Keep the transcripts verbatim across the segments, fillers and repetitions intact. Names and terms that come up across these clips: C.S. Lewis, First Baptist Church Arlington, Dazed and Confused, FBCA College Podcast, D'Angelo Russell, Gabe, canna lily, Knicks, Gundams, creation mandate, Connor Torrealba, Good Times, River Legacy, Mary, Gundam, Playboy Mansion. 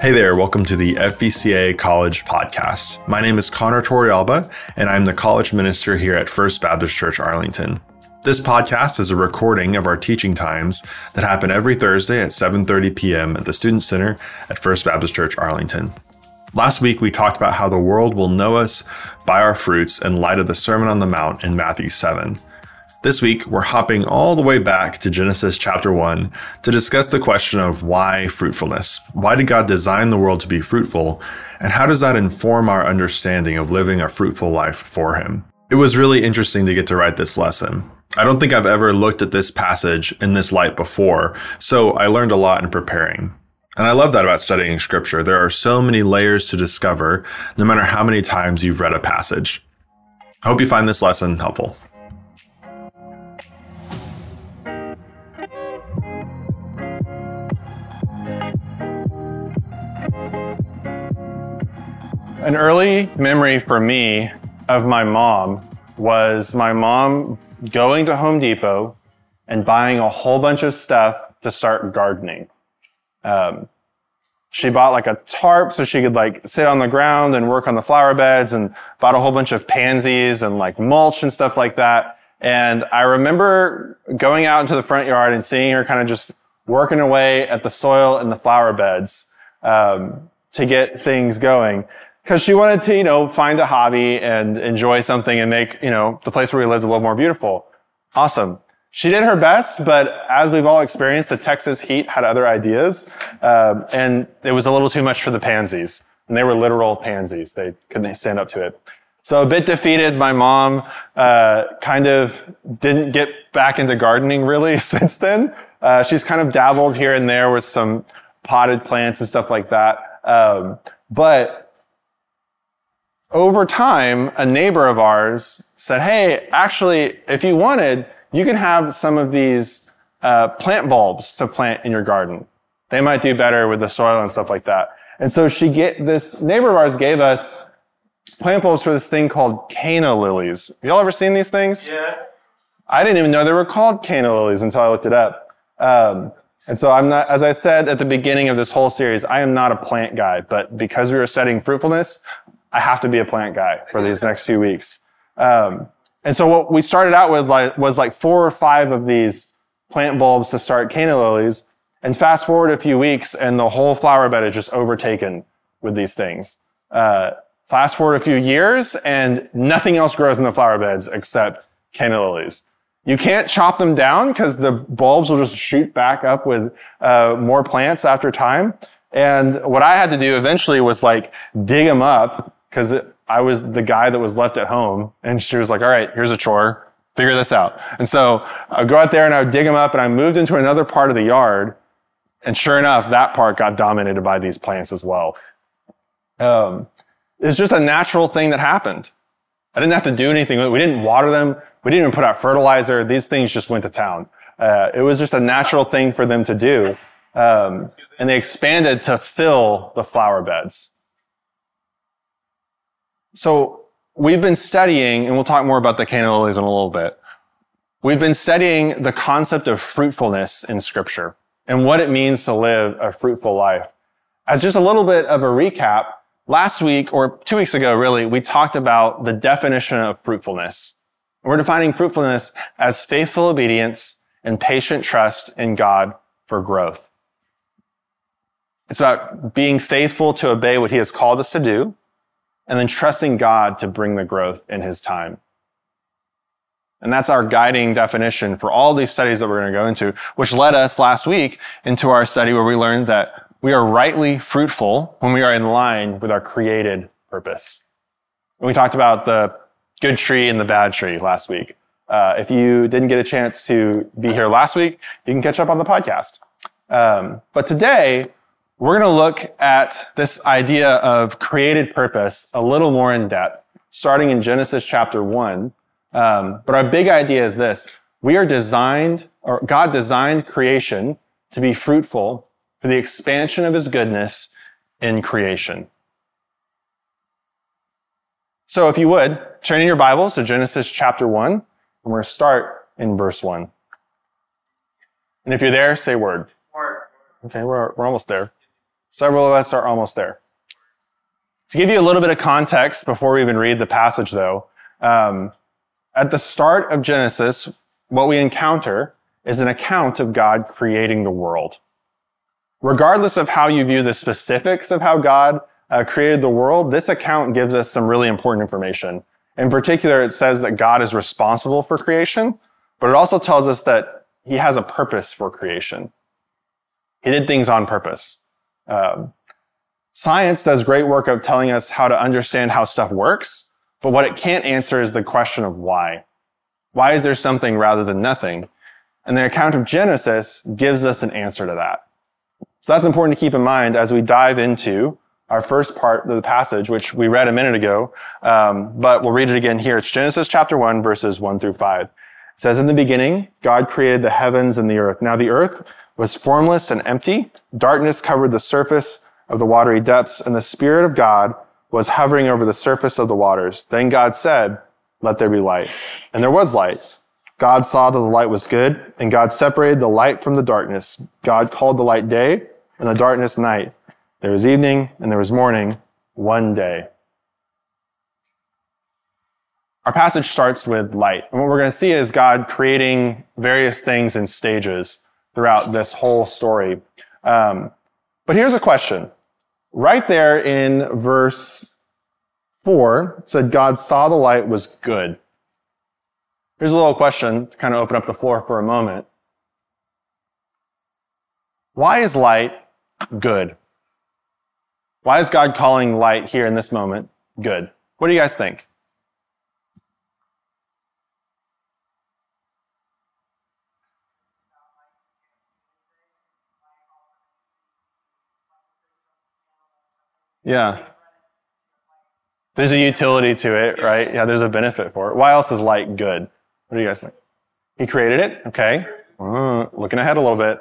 Hey there, welcome to the F B C A College Podcast. My name is Connor Torrealba, and I'm the college minister here at First Baptist Church Arlington. This podcast is a recording of our teaching times that happen every Thursday at seven thirty p.m. at the Student Center at First Baptist Church Arlington. Last week, we talked about how the world will know us by our fruits in light of the Sermon on the Mount in Matthew seven. This week, we're hopping all the way back to Genesis chapter one to discuss the question of why fruitfulness. Why did God design the world to be fruitful? And how does that inform our understanding of living a fruitful life for Him? It was really interesting to get to write this lesson. I don't think I've ever looked at this passage in this light before, so I learned a lot in preparing. And I love that about studying Scripture. There are so many layers to discover, no matter how many times you've read a passage. I hope you find this lesson helpful. An early memory for me of my mom was my mom going to Home Depot and buying a whole bunch of stuff to start gardening. Um, she bought like a tarp so she could like sit on the ground and work on the flower beds, and bought a whole bunch of pansies and like mulch and stuff like that. And I remember going out into the front yard and seeing her kind of just working away at the soil and the flower beds um, to get things going. Because she wanted to, you know, find a hobby and enjoy something and make, you know, the place where we lived a little more beautiful. Awesome. She did her best, but as we've all experienced, the Texas heat had other ideas, um, and it was a little too much for the pansies. And they were literal pansies. They couldn't stand up to it. So a bit defeated, my mom uh kind of didn't get back into gardening really since then. Uh she's kind of dabbled here and there with some potted plants and stuff like that. Um but over time, a neighbor of ours said, hey, actually, if you wanted, you can have some of these uh plant bulbs to plant in your garden. They might do better with the soil and stuff like that. And so she get this neighbor of ours gave us plant bulbs for this thing called canna lilies. Have y'all ever seen these things? Yeah. I didn't even know they were called canna lilies until I looked it up. Um And so I'm not, as I said at the beginning of this whole series, I am not a plant guy, but because we were studying fruitfulness, I have to be a plant guy for these next few weeks. Um, and so what we started out with like, was like four or five of these plant bulbs to start canna lilies. And fast forward a few weeks and the whole flower bed is just overtaken with these things. Uh, fast forward a few years and nothing else grows in the flower beds except canna lilies. You can't chop them down because the bulbs will just shoot back up with uh, more plants after time. And what I had to do eventually was like dig them up, because I was the guy that was left at home, and she was like, all right, here's a chore, figure this out. And so I would go out there and I would dig them up, and I moved into another part of the yard. And sure enough, that part got dominated by these plants as well. Um, it's just a natural thing that happened. I didn't have to do anything. We didn't water them. We didn't even put out fertilizer. These things just went to town. Uh, it was just a natural thing for them to do. Um, and they expanded to fill the flower beds. So we've been studying, and we'll talk more about the canna lilies in a little bit. We've been studying the concept of fruitfulness in Scripture and what it means to live a fruitful life. As just a little bit of a recap, last week, or two weeks ago really, we talked about the definition of fruitfulness. We're defining fruitfulness as faithful obedience and patient trust in God for growth. It's about being faithful to obey what He has called us to do, and then trusting God to bring the growth in His time. And that's our guiding definition for all these studies that we're going to go into, which led us last week into our study where we learned that we are rightly fruitful when we are in line with our created purpose. And we talked about the good tree and the bad tree last week. Uh, if you didn't get a chance to be here last week, you can catch up on the podcast. Um, but today, we're going to look at this idea of created purpose a little more in depth, starting in Genesis chapter one. Um, but our big idea is this. We are designed, or God designed creation to be fruitful for the expansion of His goodness in creation. So if you would, turn in your Bibles to Genesis chapter one, and we're going to start in verse one. And if you're there, say word. Word. Okay, we're, we're almost there. Several of us are almost there. To give you a little bit of context before we even read the passage, though, um, at the start of Genesis, what we encounter is an account of God creating the world. Regardless of how you view the specifics of how God uh, created the world, this account gives us some really important information. In particular, it says that God is responsible for creation, but it also tells us that he has a purpose for creation. He did things on purpose. Um, science does great work of telling us how to understand how stuff works, but what it can't answer is the question of why. Why is there something rather than nothing? And the account of Genesis gives us an answer to that. So that's important to keep in mind as we dive into our first part of the passage, which we read a minute ago, um, but we'll read it again here. It's Genesis chapter one, verses one through five. It says, "In the beginning, God created the heavens and the earth. Now the earth was formless and empty. Darkness covered the surface of the watery depths, and the Spirit of God was hovering over the surface of the waters. Then God said, 'Let there be light.' And there was light. God saw that the light was good, and God separated the light from the darkness. God called the light day, and the darkness night. There was evening, and there was morning, one day." Our passage starts with light. And what we're going to see is God creating various things in stages throughout this whole story. Um, but here's a question. Right there in verse four, it said, "God saw the light was good." Here's a little question to kind of open up the floor for a moment. Why is light good? Why is God calling light here in this moment good? What do you guys think? Yeah. There's a utility to it, right? Yeah, there's a benefit for it. Why else is light good? What do you guys think? He created it? Okay. Mm, looking ahead a little bit.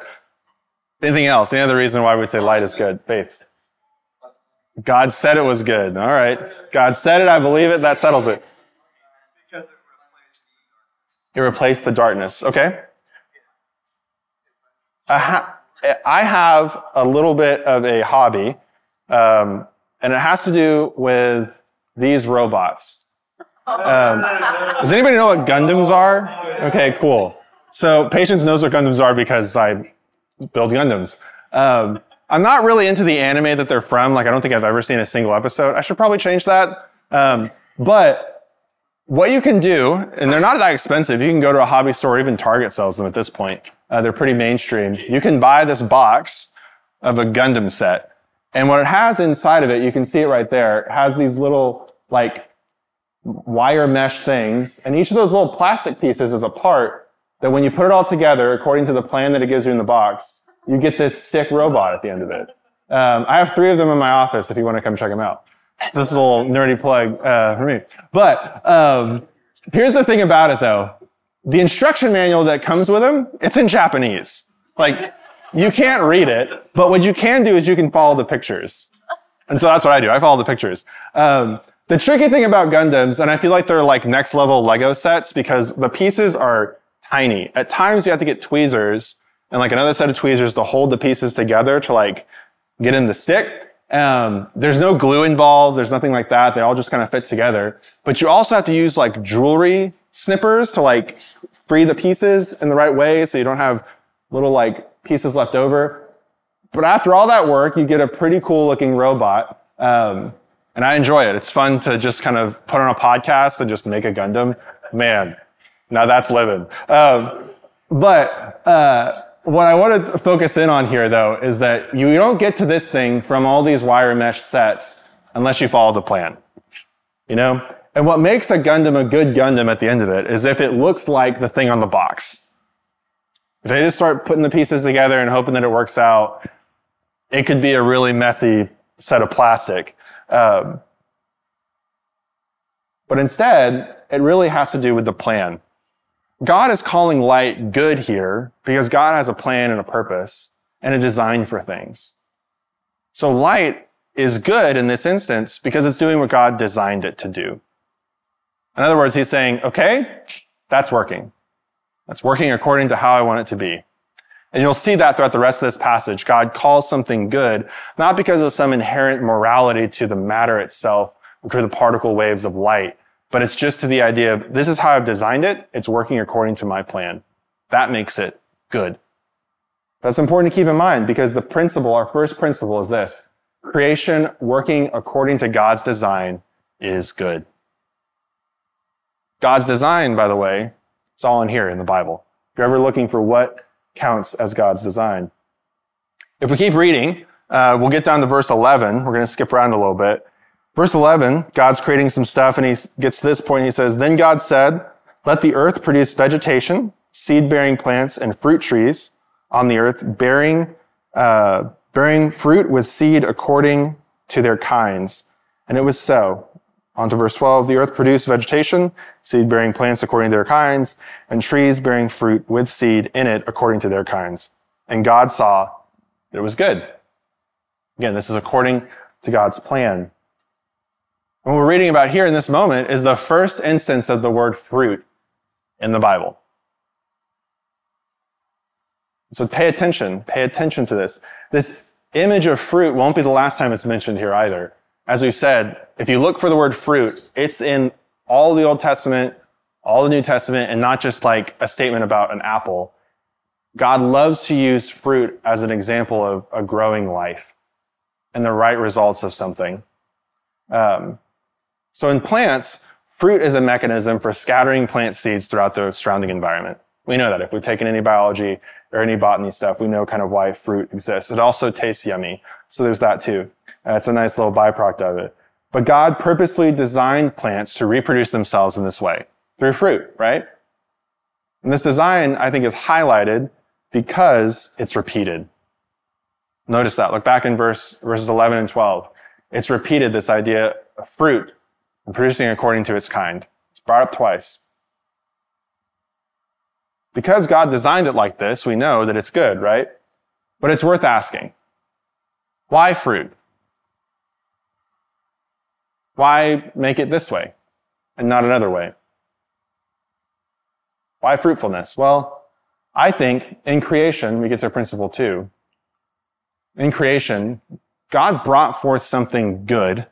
Anything else? Any other reason why we'd say light is good? Faith. God said it was good. All right. God said it. I believe it. That settles it. It replaced the darkness. Okay. I have a little bit of a hobby, um, and it has to do with these robots. Um, does anybody know what Gundams are? Okay, cool. So Patience knows what Gundams are because I build Gundams. Um, I'm not really into the anime that they're from. Like, I don't think I've ever seen a single episode. I should probably change that. Um, but what you can do, and they're not that expensive. You can go to a hobby store, even Target sells them at this point. Uh, they're pretty mainstream. You can buy this box of a Gundam set. And what it has inside of it, you can see it right there, it has these little, like, wire mesh things. And each of those little plastic pieces is a part that when you put it all together, according to the plan that it gives you in the box, you get this sick robot at the end of it. Um, I have three of them in my office if you want to come check them out. This little nerdy plug uh, for me. But um, here's the thing about it, though. The instruction manual that comes with them, it's in Japanese. Like, you can't read it, but what you can do is you can follow the pictures. And so that's what I do. I follow the pictures. Um, the tricky thing about Gundams, and I feel like they're like next level Lego sets because the pieces are tiny. At times you have to get tweezers and like another set of tweezers to hold the pieces together to like get in the stick. Um, there's no glue involved. There's nothing like that. They all just kind of fit together. But you also have to use like jewelry snippers to like free the pieces in the right way so you don't have little like pieces left over. But after all that work, you get a pretty cool looking robot. Um, and I enjoy it. It's fun to just kind of put on a podcast and just make a Gundam. Man, now that's living. Um, but uh, what I want to focus in on here, though, is that you don't get to this thing from all these wire mesh sets unless you follow the plan. You know? And what makes a Gundam a good Gundam at the end of it is if it looks like the thing on the box. If they just start putting the pieces together and hoping that it works out, it could be a really messy set of plastic. Um, but instead, it really has to do with the plan. God is calling light good here because God has a plan and a purpose and a design for things. So light is good in this instance because it's doing what God designed it to do. In other words, he's saying, okay, that's working. That's working according to how I want it to be. And you'll see that throughout the rest of this passage. God calls something good, not because of some inherent morality to the matter itself, or to the particle waves of light, but it's just to the idea of, this is how I've designed it. It's working according to my plan. That makes it good. That's important to keep in mind, because the principle, our first principle, is this: creation working according to God's design is good. God's design, by the way, it's all in here in the Bible. If you're ever looking for what counts as God's design. If we keep reading, uh, we'll get down to verse eleven. We're going to skip around a little bit. Verse eleven, God's creating some stuff, and he gets to this point, and he says, "Then God said, let the earth produce vegetation, seed-bearing plants, and fruit trees on the earth, bearing uh, bearing fruit with seed according to their kinds. And it was so." On to verse twelve, "The earth produced vegetation, seed-bearing plants according to their kinds, and trees bearing fruit with seed in it according to their kinds. And God saw that it was good." Again, this is according to God's plan. And what we're reading about here in this moment is the first instance of the word fruit in the Bible. So pay attention, pay attention to this. This image of fruit won't be the last time it's mentioned here either. As we said, if you look for the word fruit, it's in all the Old Testament, all the New Testament, and not just like a statement about an apple. God loves to use fruit as an example of a growing life and the right results of something. Um, so in plants, fruit is a mechanism for scattering plant seeds throughout the surrounding environment. We know that. If we've taken any biology or any botany stuff, we know kind of why fruit exists. It also tastes yummy. So there's that too. That's a nice little byproduct of it. But God purposely designed plants to reproduce themselves in this way, through fruit, right? And this design, I think, is highlighted because it's repeated. Notice that. Look back in verse verses eleven and twelve. It's repeated, this idea of fruit and producing according to its kind. It's brought up twice. Because God designed it like this, we know that it's good, right? But it's worth asking. Why fruit? Why make it this way and not another way? Why fruitfulness? Well, I think in creation, we get to principle two. In creation, God brought forth something good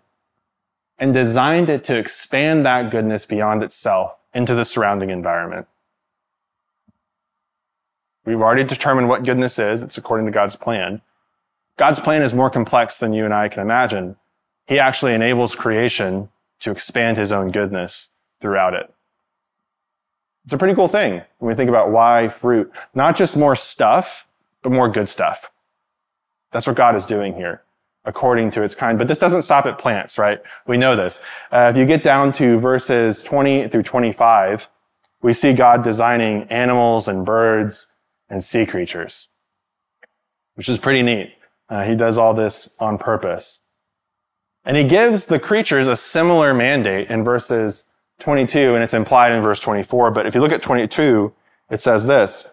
and designed it to expand that goodness beyond itself into the surrounding environment. We've already determined what goodness is. It's according to God's plan. God's plan is more complex than you and I can imagine. He actually enables creation to expand his own goodness throughout it. It's a pretty cool thing when we think about why fruit. Not just more stuff, but more good stuff. That's what God is doing here, according to its kind. But this doesn't stop at plants, right? We know this. Uh, if you get down to verses twenty through twenty-five, we see God designing animals and birds and sea creatures, which is pretty neat. Uh, he does all this on purpose. And he gives the creatures a similar mandate in verses twenty-two, and it's implied in verse twenty-four. But if you look at twenty-two, it says this: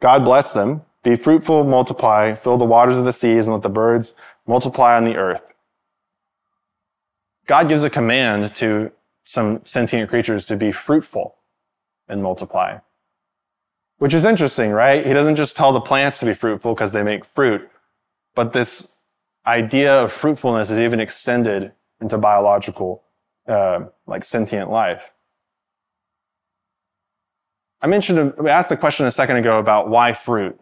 "God blessed them, be fruitful, multiply, fill the waters of the seas, and let the birds multiply on the earth." God gives a command to some sentient creatures to be fruitful and multiply, which is interesting, right? He doesn't just tell the plants to be fruitful because they make fruit, but this idea of fruitfulness is even extended into biological, uh, like sentient life. I mentioned, I asked the question a second ago about why fruit.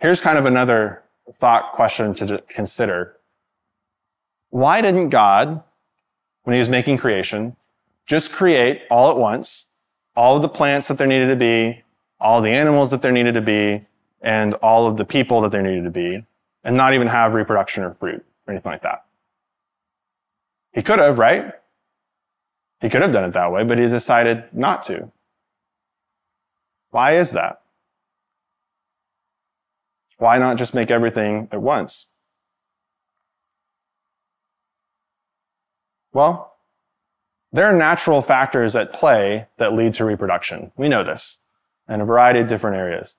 Here's kind of another thought question to consider. Why didn't God, when he was making creation, just create all at once all of the plants that there needed to be, all of the animals that there needed to be, and all of the people that there needed to be, and not even have reproduction or fruit or anything like that? He could have, right? He could have done it that way, but he decided not to. Why is that? Why not just make everything at once? Well, there are natural factors at play that lead to reproduction. We know this in a variety of different areas.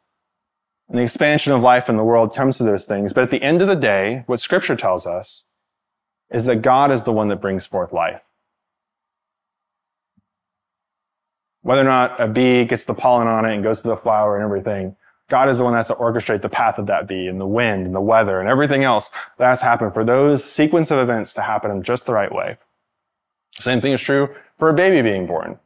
And the expansion of life in the world comes to those things. But at the end of the day, what Scripture tells us is that God is the one that brings forth life. Whether or not a bee gets the pollen on it and goes to the flower and everything, God is the one that has to orchestrate the path of that bee and the wind and the weather and everything else that has to happen for those sequence of events to happen in just the right way. Same thing is true for a baby being born.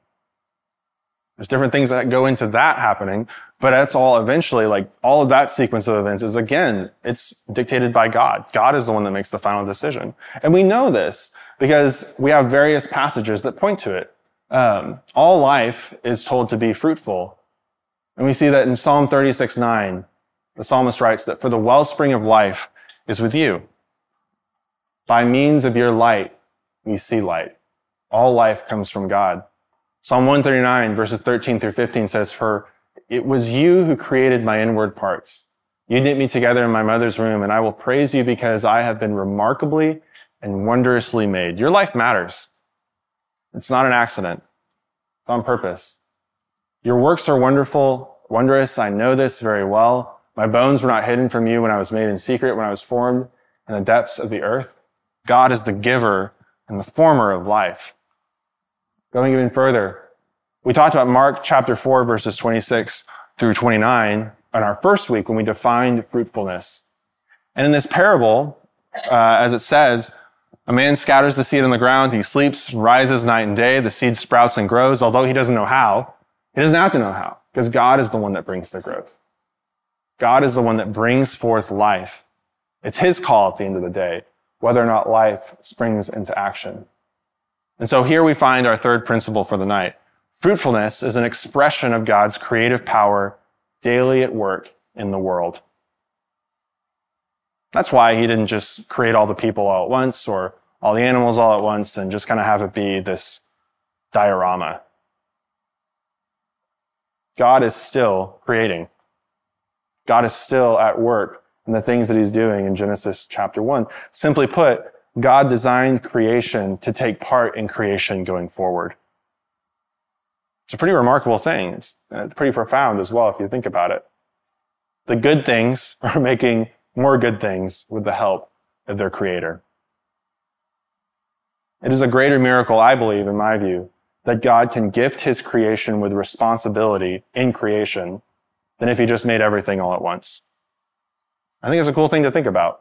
There's different things that go into that happening, but that's all eventually, like, all of that sequence of events is, again, it's dictated by God. God is the one that makes the final decision. And we know this because we have various passages that point to it. Um, all life is told to be fruitful. And we see that in Psalm thirty-six nine, the psalmist writes that for the wellspring of life is with you. By means of your light, we see light. All life comes from God. Psalm one thirty-nine, verses thirteen through fifteen says, for it was you who created my inward parts. You knit me together in my mother's womb, and I will praise you because I have been remarkably and wondrously made. Your life matters. It's not an accident. It's on purpose. Your works are wonderful, wondrous. I know this very well. My bones were not hidden from you when I was made in secret, when I was formed in the depths of the earth. God is the giver and the former of life. Going even further, we talked about Mark chapter four, verses twenty-six through twenty-nine on our first week when we defined fruitfulness. And in this parable, uh, as it says, a man scatters the seed on the ground, he sleeps, rises night and day, the seed sprouts and grows, although he doesn't know how. He doesn't have to know how, because God is the one that brings the growth. God is the one that brings forth life. It's his call at the end of the day, whether or not life springs into action. And so here we find our third principle for the night. Fruitfulness is an expression of God's creative power daily at work in the world. That's why he didn't just create all the people all at once or all the animals all at once and just kind of have it be this diorama. God is still creating. God is still at work in the things that he's doing in Genesis chapter one. Simply put, God designed creation to take part in creation going forward. It's a pretty remarkable thing. It's pretty profound as well if you think about it. The good things are making more good things with the help of their creator. It is a greater miracle, I believe, in my view, that God can gift his creation with responsibility in creation than if he just made everything all at once. I think it's a cool thing to think about.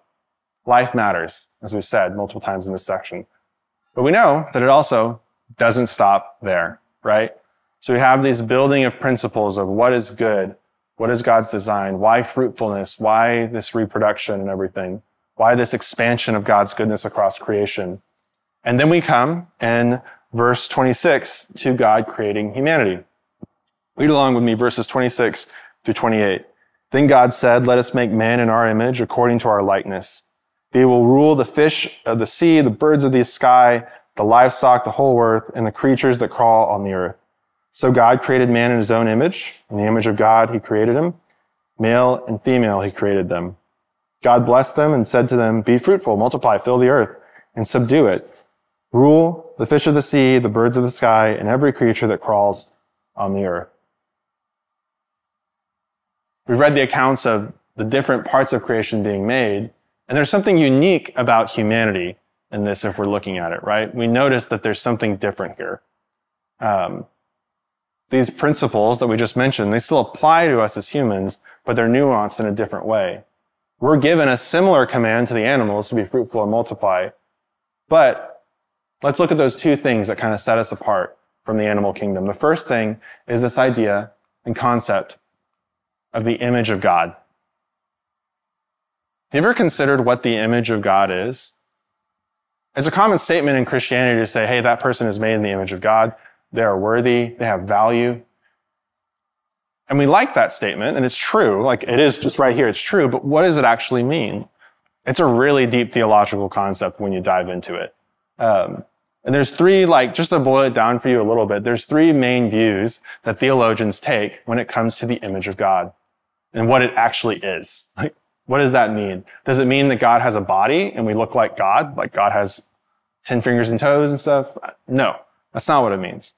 Life matters, as we've said multiple times in this section. But we know that it also doesn't stop there, right? So we have these building of principles of what is good, what is God's design? Why fruitfulness? Why this reproduction and everything? Why this expansion of God's goodness across creation? And then we come in verse twenty-six to God creating humanity. Read along with me, verses twenty-six through twenty-eight. Then God said, let us make man in our image according to our likeness. They will rule the fish of the sea, the birds of the sky, the livestock, the whole earth, and the creatures that crawl on the earth. So God created man in his own image. In the image of God, he created him. Male and female, he created them. God blessed them and said to them, be fruitful, multiply, fill the earth, and subdue it. Rule the fish of the sea, the birds of the sky, and every creature that crawls on the earth. We've read the accounts of the different parts of creation being made, and there's something unique about humanity in this if we're looking at it, right? We notice that there's something different here. Um, These principles that we just mentioned, they still apply to us as humans, but they're nuanced in a different way. We're given a similar command to the animals to be fruitful and multiply. But let's look at those two things that kind of set us apart from the animal kingdom. The first thing is this idea and concept of the image of God. Have you ever considered what the image of God is? It's a common statement in Christianity to say, hey, that person is made in the image of God. They are worthy, they have value. And we like that statement, and it's true. Like, it is just right here, it's true, but what does it actually mean? It's a really deep theological concept when you dive into it. Um, and there's three, like, just to boil it down for you a little bit, there's three main views that theologians take when it comes to the image of God and what it actually is. Like, what does that mean? Does it mean that God has a body and we look like God? Like, God has ten fingers and toes and stuff? No, that's not what it means.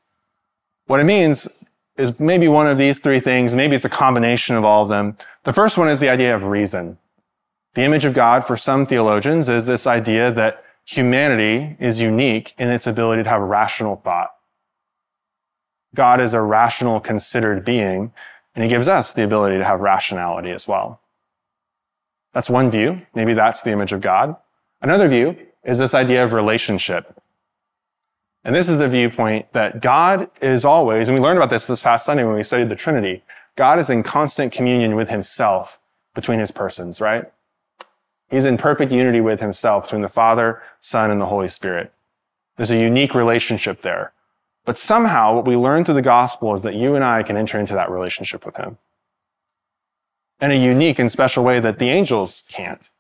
What it means is maybe one of these three things, maybe it's a combination of all of them. The first one is the idea of reason. The image of God for some theologians is this idea that humanity is unique in its ability to have rational thought. God is a rational, considered being, And he gives us the ability to have rationality as well. That's one view. Maybe that's the image of God. Another view is this idea of relationship. And this is the viewpoint that God is always, and we learned about this this past Sunday when we studied the Trinity, God is in constant communion with himself between his persons, right? He's in perfect unity with himself between the Father, Son, and the Holy Spirit. There's a unique relationship there. But somehow what we learn through the gospel is that you and I can enter into that relationship with him in a unique and special way that the angels can't.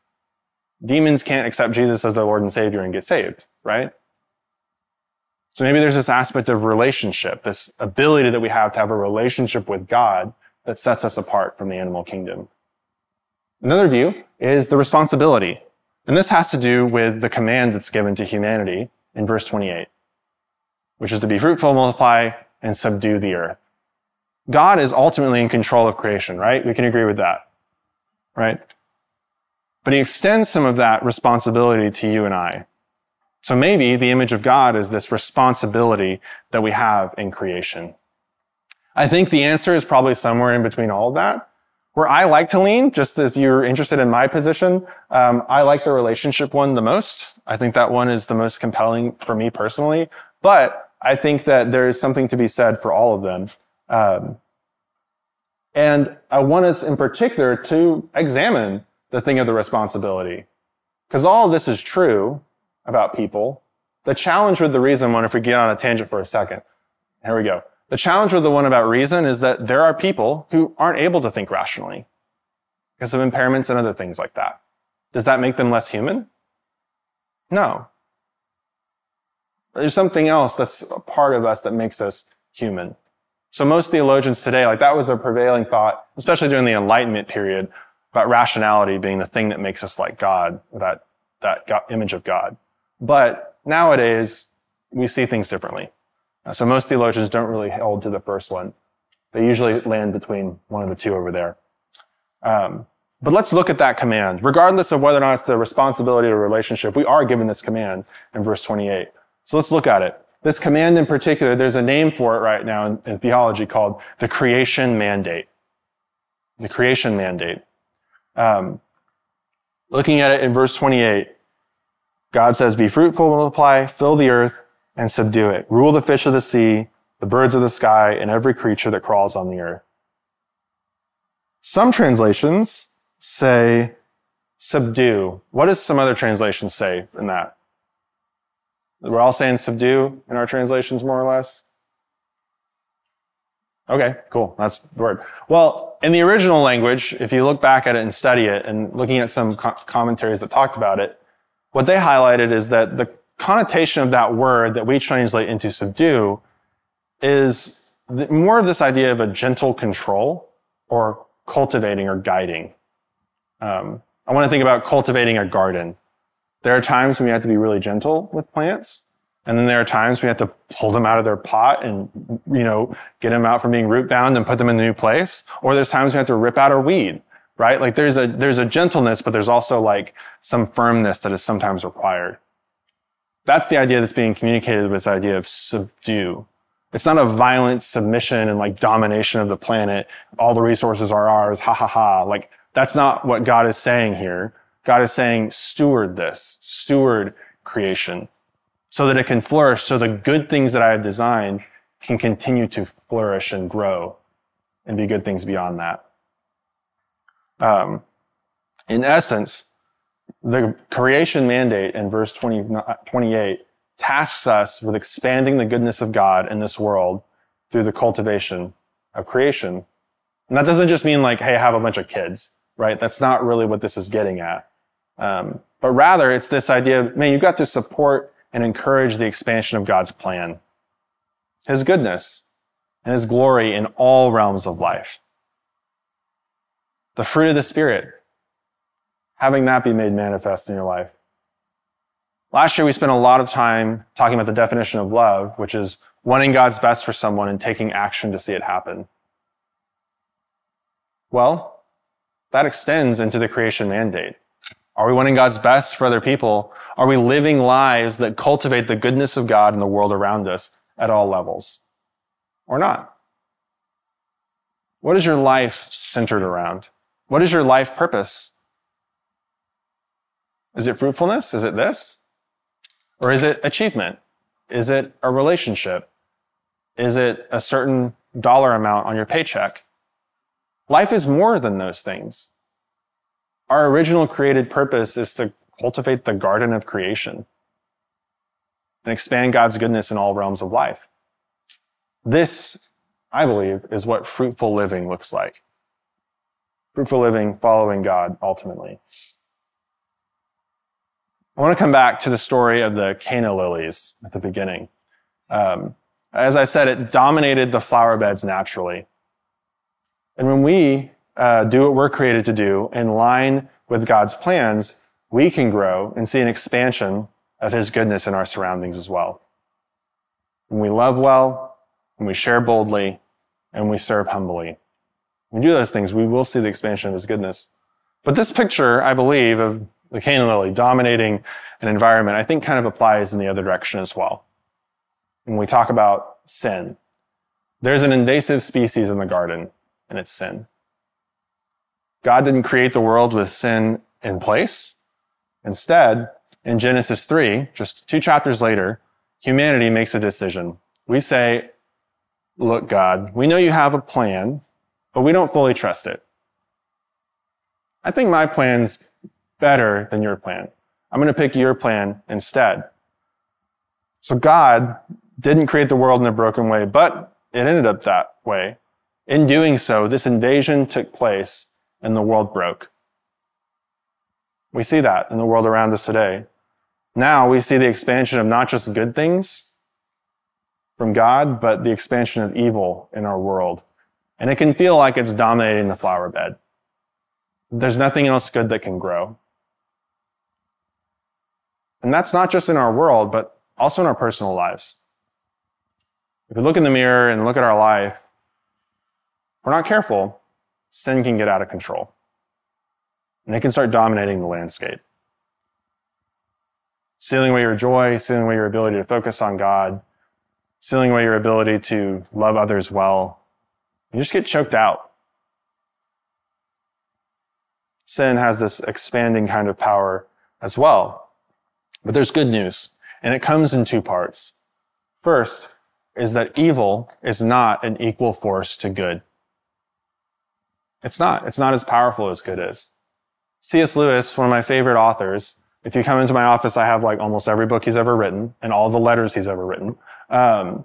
Demons can't accept Jesus as their Lord and Savior and get saved, right? So maybe there's this aspect of relationship, this ability that we have to have a relationship with God that sets us apart from the animal kingdom. Another view is the responsibility. And this has to do with the command that's given to humanity in verse twenty-eight, which is to be fruitful, multiply, and subdue the earth. God is ultimately in control of creation, right? We can agree with that, right? But he extends some of that responsibility to you and I. So maybe the image of God is this responsibility that we have in creation. I think the answer is probably somewhere in between all of that. Where I like to lean, just if you're interested in my position, um, I like the relationship one the most. I think that one is the most compelling for me personally. But I think that there is something to be said for all of them. Um, and I want us in particular to examine the thing of the responsibility. Because all of this is true about people. The challenge with the reason one, if we get on a tangent for a second, here we go. The challenge with the one about reason is that there are people who aren't able to think rationally because of impairments and other things like that. Does that make them less human? No. There's something else that's a part of us that makes us human. So most theologians today, like that was their prevailing thought, especially during the Enlightenment period, about rationality being the thing that makes us like God, that, that God, image of God. But nowadays, we see things differently. So most theologians don't really hold to the first one. They usually land between one of the two over there. Um, but let's look at that command. Regardless of whether or not it's the responsibility or relationship, we are given this command in verse twenty-eight. So let's look at it. This command in particular, there's a name for it right now in, in theology called the creation mandate. The creation mandate. Um, looking at it in verse twenty-eight, God says, be fruitful, multiply, fill the earth, and subdue it. Rule the fish of the sea, the birds of the sky, and every creature that crawls on the earth. Some translations say subdue. What does some other translations say in that? We're all saying subdue in our translations, more or less. Okay, cool. That's the word. Well, in the original language, if you look back at it and study it, and looking at some co- commentaries that talked about it, what they highlighted is that the connotation of that word that we translate into subdue is more of this idea of a gentle control or cultivating or guiding. Um, I want to think about cultivating a garden. There are times when we have to be really gentle with plants, and then there are times we have to pull them out of their pot and, you know, get them out from being root bound and put them in a new place. Or there's times we have to rip out a weed, right? Like there's a there's a gentleness, but there's also like some firmness that is sometimes required. That's the idea that's being communicated with this idea of subdue. It's not a violent submission and like domination of the planet. All the resources are ours. Ha ha ha. Like that's not what God is saying here. God is saying steward this, steward creation so that it can flourish. So the good things that I have designed can continue to flourish and grow and be good things beyond that. Um, in essence, the creation mandate in verse twenty, twenty-eight tasks us with expanding the goodness of God in this world through the cultivation of creation. And that doesn't just mean like, hey, have a bunch of kids, right? That's not really what this is getting at. Um, but rather, it's this idea of, man, you've got to support and encourage the expansion of God's plan, his goodness, and his glory in all realms of life. The fruit of the Spirit, having that be made manifest in your life. Last year, we spent a lot of time talking about the definition of love, which is wanting God's best for someone and taking action to see it happen. Well, that extends into the creation mandate. Are we wanting God's best for other people? Are we living lives that cultivate the goodness of God in the world around us at all levels? Or not? What is your life centered around? What is your life purpose? Is it fruitfulness? Is it this? Or is it achievement? Is it a relationship? Is it a certain dollar amount on your paycheck? Life is more than those things. Our original created purpose is to cultivate the garden of creation and expand God's goodness in all realms of life. This, I believe, is what fruitful living looks like. Fruitful living, following God, ultimately. I want to come back to the story of the Cana lilies at the beginning. Um, as I said, it dominated the flower beds naturally. And when we uh, do what we're created to do in line with God's plans, we can grow and see an expansion of His goodness in our surroundings as well. When we love well, when we share boldly, and we serve humbly. When we do those things, we will see the expansion of His goodness. But this picture, I believe, of the Cana lily dominating an environment, I think kind of applies in the other direction as well. When we talk about sin, there's an invasive species in the garden, and it's sin. God didn't create the world with sin in place. Instead, in Genesis three, just two chapters later, humanity makes a decision. We say, look, God, we know you have a plan, but we don't fully trust it. I think my plan's better than your plan. I'm going to pick your plan instead. So God didn't create the world in a broken way, but it ended up that way. In doing so, this invasion took place and the world broke. We see that in the world around us today. Now we see the expansion of not just good things from God, but the expansion of evil in our world. And it can feel like it's dominating the flower bed. There's nothing else good that can grow. And that's not just in our world, but also in our personal lives. If we look in the mirror and look at our life, if we're not careful, sin can get out of control. And it can start dominating the landscape. Stealing away your joy, stealing away your ability to focus on God, stealing away your ability to love others well. You just get choked out. Sin has this expanding kind of power as well. But there's good news, and it comes in two parts. First is that evil is not an equal force to good. It's not. It's not as powerful as good is. C S Lewis, one of my favorite authors, if you come into my office, I have like almost every book he's ever written and all the letters he's ever written. Um,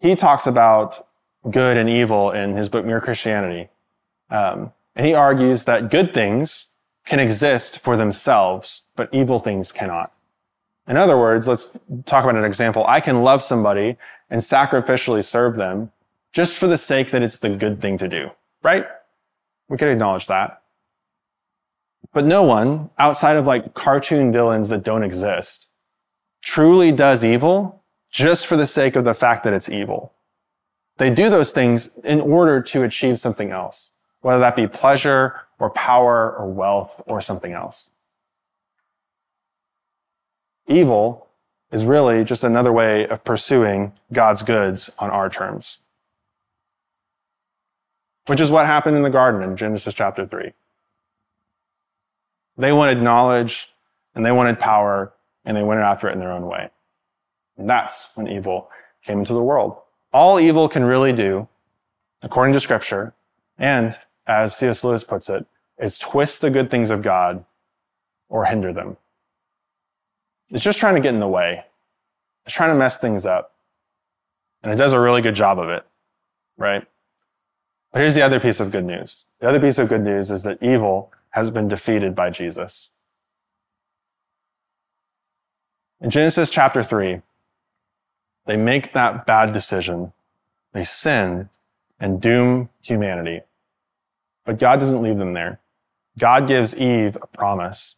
he talks about good and evil in his book, Mere Christianity. Um, and he argues that good things can exist for themselves, but evil things cannot. In other words, let's talk about an example. I can love somebody and sacrificially serve them just for the sake that it's the good thing to do, right? We could acknowledge that. But no one, outside of like cartoon villains that don't exist, truly does evil just for the sake of the fact that it's evil. They do those things in order to achieve something else, whether that be pleasure or power or wealth or something else. Evil is really just another way of pursuing God's goods on our terms, which is what happened in the garden in Genesis chapter three. They wanted knowledge, and they wanted power, and they went after it in their own way. And that's when evil came into the world. All evil can really do, according to Scripture, and as C S Lewis puts it, is twist the good things of God or hinder them. It's just trying to get in the way. It's trying to mess things up. And it does a really good job of it, right? But here's the other piece of good news. The other piece of good news is that evil has been defeated by Jesus. In Genesis chapter three, they make that bad decision. They sin and doom humanity. But God doesn't leave them there. God gives Eve a promise.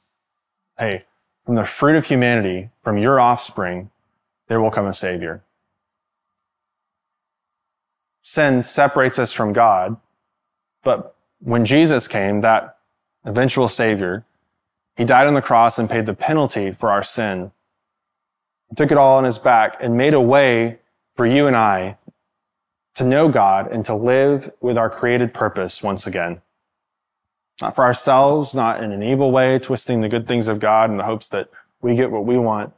Hey, from the fruit of humanity, from your offspring, there will come a Savior. Sin separates us from God, but when Jesus came, that eventual Savior, He died on the cross and paid the penalty for our sin. He took it all on His back and made a way for you and I to know God and to live with our created purpose once again. Not for ourselves, not in an evil way, twisting the good things of God in the hopes that we get what we want.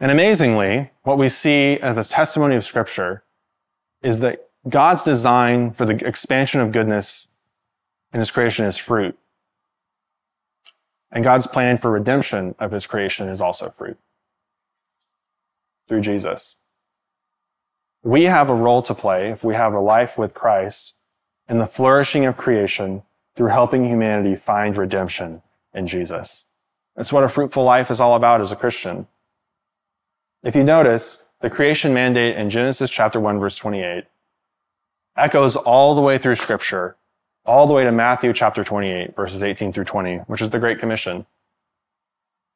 And amazingly, what we see as a testimony of Scripture is that God's design for the expansion of goodness in His creation is fruit. And God's plan for redemption of His creation is also fruit. Through Jesus. We have a role to play if we have a life with Christ in the flourishing of creation through helping humanity find redemption in Jesus. That's what a fruitful life is all about as a Christian. If you notice, the creation mandate in Genesis chapter one, verse twenty-eight echoes all the way through Scripture, all the way to Matthew chapter twenty-eight, verses eighteen through twenty, which is the Great Commission.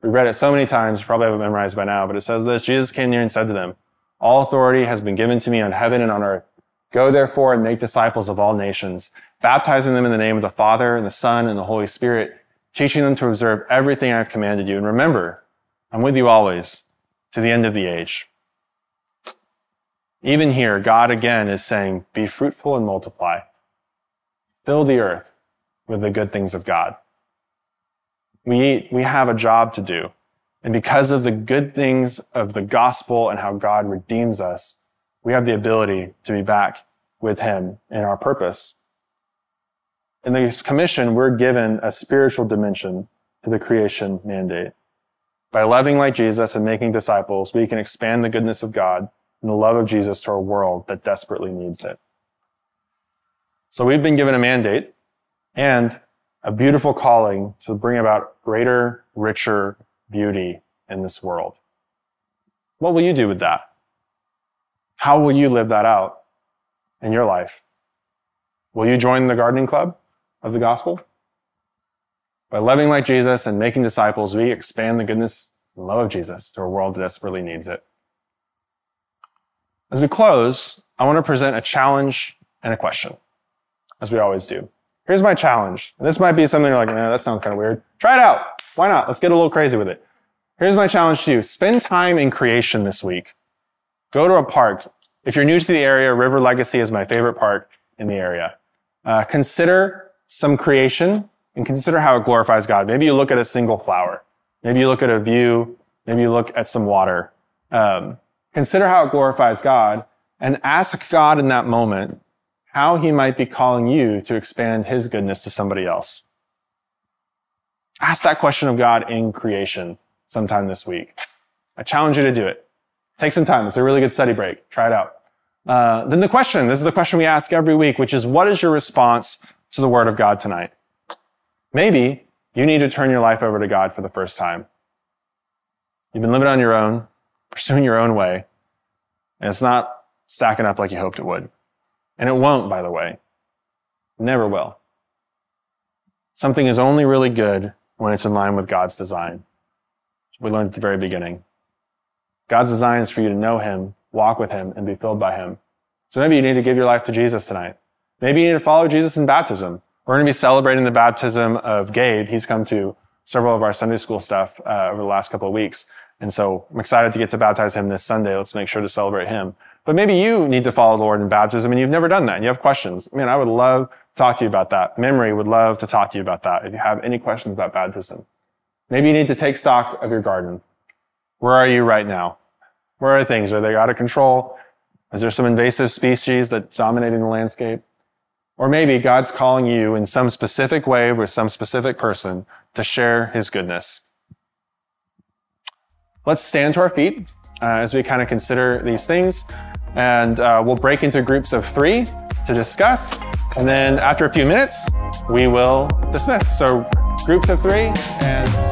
We read it so many times, probably haven't memorized by now, but it says this, Jesus came near and said to them, all authority has been given to me on heaven and on earth. Go therefore and make disciples of all nations, baptizing them in the name of the Father and the Son and the Holy Spirit, teaching them to observe everything I have commanded you. And remember, I'm with you always, to the end of the age. Even here, God again is saying, be fruitful and multiply. Fill the earth with the good things of God. We eat, we have a job to do. And because of the good things of the gospel and how God redeems us, we have the ability to be back with Him in our purpose. In this commission, we're given a spiritual dimension to the creation mandate. By loving like Jesus and making disciples, we can expand the goodness of God and the love of Jesus to a world that desperately needs it. So we've been given a mandate and a beautiful calling to bring about greater, richer beauty in this world. What will you do with that? How will you live that out in your life? Will you join the gardening club of the gospel? By loving like Jesus and making disciples, we expand the goodness and love of Jesus to a world that desperately needs it. As we close, I want to present a challenge and a question, as we always do. Here's my challenge. And this might be something you're like, no, that sounds kind of weird. Try it out. Why not? Let's get a little crazy with it. Here's my challenge to you. Spend time in creation this week. Go to a park. If you're new to the area, River Legacy is my favorite park in the area. Uh, consider some creation and consider how it glorifies God. Maybe you look at a single flower. Maybe you look at a view. Maybe you look at some water. Um, consider how it glorifies God and ask God in that moment how He might be calling you to expand His goodness to somebody else. Ask that question of God in creation sometime this week. I challenge you to do it. Take some time. It's a really good study break. Try it out. Uh, then the question, this is the question we ask every week, which is, what is your response to the Word of God tonight? Maybe you need to turn your life over to God for the first time. You've been living on your own, pursuing your own way, and it's not stacking up like you hoped it would. And it won't, by the way. It never will. Something is only really good when it's in line with God's design. We learned at the very beginning. God's design is for you to know Him, walk with Him, and be filled by Him. So maybe you need to give your life to Jesus tonight. Maybe you need to follow Jesus in baptism. We're going to be celebrating the baptism of Gabe. He's come to several of our Sunday school stuff uh, over the last couple of weeks. And so I'm excited to get to baptize him this Sunday. Let's make sure to celebrate him. But maybe you need to follow the Lord in baptism and you've never done that and you have questions. Man, I would love to talk to you about that. Memory would love to talk to you about that if you have any questions about baptism. Maybe you need to take stock of your garden. Where are you right now? Where are things? Are they out of control? Is there some invasive species that's dominating the landscape? Or maybe God's calling you in some specific way with some specific person to share His goodness. Let's stand to our feet uh, as we kind of consider these things. And uh, we'll break into groups of three to discuss. And then after a few minutes, we will dismiss. So groups of three and...